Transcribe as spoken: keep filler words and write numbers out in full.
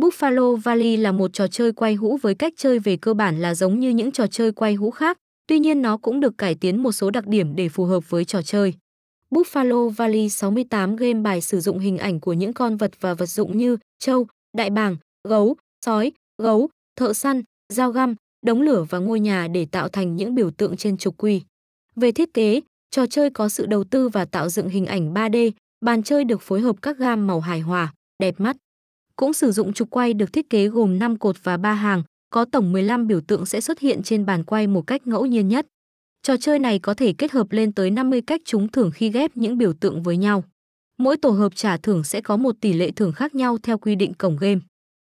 Buffalo Valley là một trò chơi quay hũ với cách chơi về cơ bản là giống như những trò chơi quay hũ khác, tuy nhiên nó cũng được cải tiến một số đặc điểm để phù hợp với trò chơi. Buffalo Valley sáu mươi tám game bài sử dụng hình ảnh của những con vật và vật dụng như trâu, đại bàng, gấu, sói, gấu, thợ săn, dao găm, đống lửa và ngôi nhà để tạo thành những biểu tượng trên trục quy. Về thiết kế, trò chơi có sự đầu tư và tạo dựng hình ảnh ba D, bàn chơi được phối hợp các gam màu hài hòa, đẹp mắt. Cũng sử dụng trục quay được thiết kế gồm năm cột và ba hàng, có tổng mười lăm biểu tượng sẽ xuất hiện trên bàn quay một cách ngẫu nhiên nhất. Trò chơi này có thể kết hợp lên tới năm mươi cách trúng thưởng khi ghép những biểu tượng với nhau. Mỗi tổ hợp trả thưởng sẽ có một tỷ lệ thưởng khác nhau theo quy định cổng game.